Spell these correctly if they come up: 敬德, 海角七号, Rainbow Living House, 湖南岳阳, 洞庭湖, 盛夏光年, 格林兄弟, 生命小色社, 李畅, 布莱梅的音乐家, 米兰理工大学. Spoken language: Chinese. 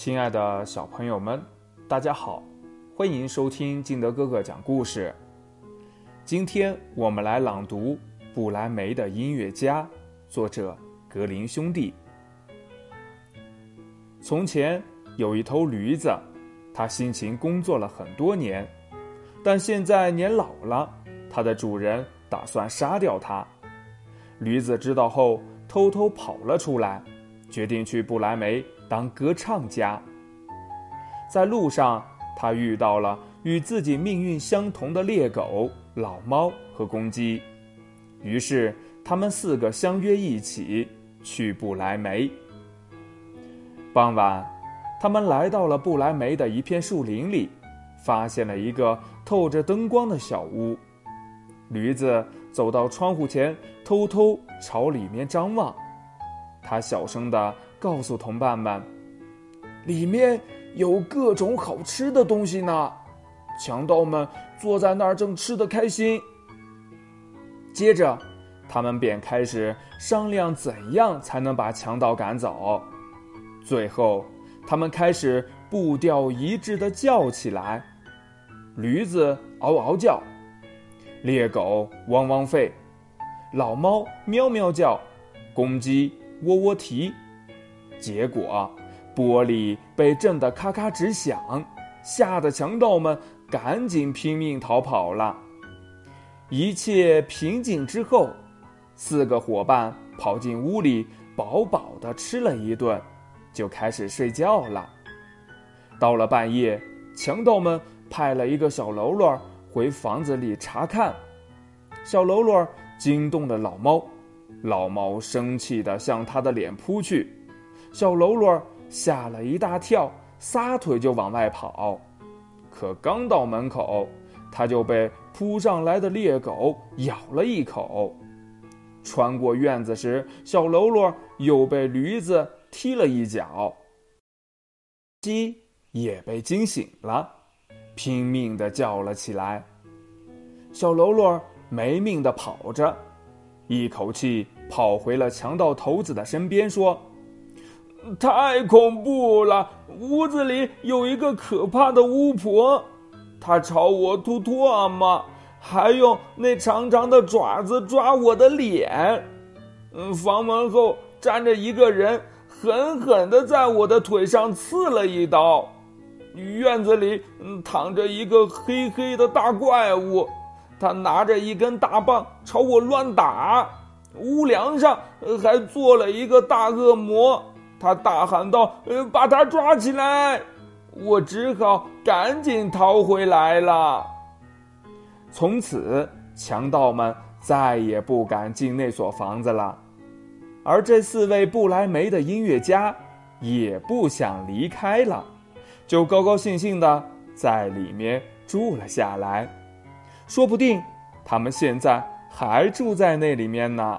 亲爱的小朋友们，大家好，欢迎收听敬德哥哥讲故事。今天我们来朗读《布莱梅的音乐家》，作者格林兄弟。从前有一头驴子，它辛勤工作了很多年，但现在年老了，它的主人打算杀掉它。驴子知道后，偷偷跑了出来，决定去布莱梅当歌唱家。在路上，他遇到了与自己命运相同的猎狗、老猫和公鸡，于是他们四个相约一起去布莱梅。傍晚，他们来到了布莱梅的一片树林里，发现了一个透着灯光的小屋。驴子走到窗户前，偷偷朝里面张望。他小声地告诉同伴们，里面有各种好吃的东西呢，强盗们坐在那儿正吃得开心。接着他们便开始商量怎样才能把强盗赶走。最后他们开始步调一致地叫起来，驴子嗷嗷叫，猎狗汪汪吠，老猫喵喵叫，公鸡喔喔啼。结果玻璃被震得咔咔直响，吓得强盗们赶紧拼命逃跑了。一切平静之后，四个伙伴跑进屋里，饱饱地吃了一顿，就开始睡觉了。到了半夜，强盗们派了一个小喽啰回房子里查看，小喽啰惊动了老猫，老猫生气地向他的脸扑去，小喽啰吓了一大跳，撒腿就往外跑。可刚到门口，他就被扑上来的猎狗咬了一口。穿过院子时，小喽啰又被驴子踢了一脚，鸡也被惊醒了，拼命地叫了起来。小喽啰没命地跑着，一口气跑回了强盗头子的身边，说，太恐怖了，屋子里有一个可怕的巫婆，她朝我吐唾沫，还用那长长的爪子抓我的脸。房门后站着一个人，狠狠地在我的腿上刺了一刀。院子里躺着一个黑黑的大怪物，他拿着一根大棒朝我乱打。屋梁上还坐了一个大恶魔，他大喊道，把他抓起来。我只好赶紧逃回来了。从此强盗们再也不敢进那所房子了，而这四位布莱梅的音乐家也不想离开了，就高高兴兴地在里面住了下来。说不定他们现在还住在那里面呢。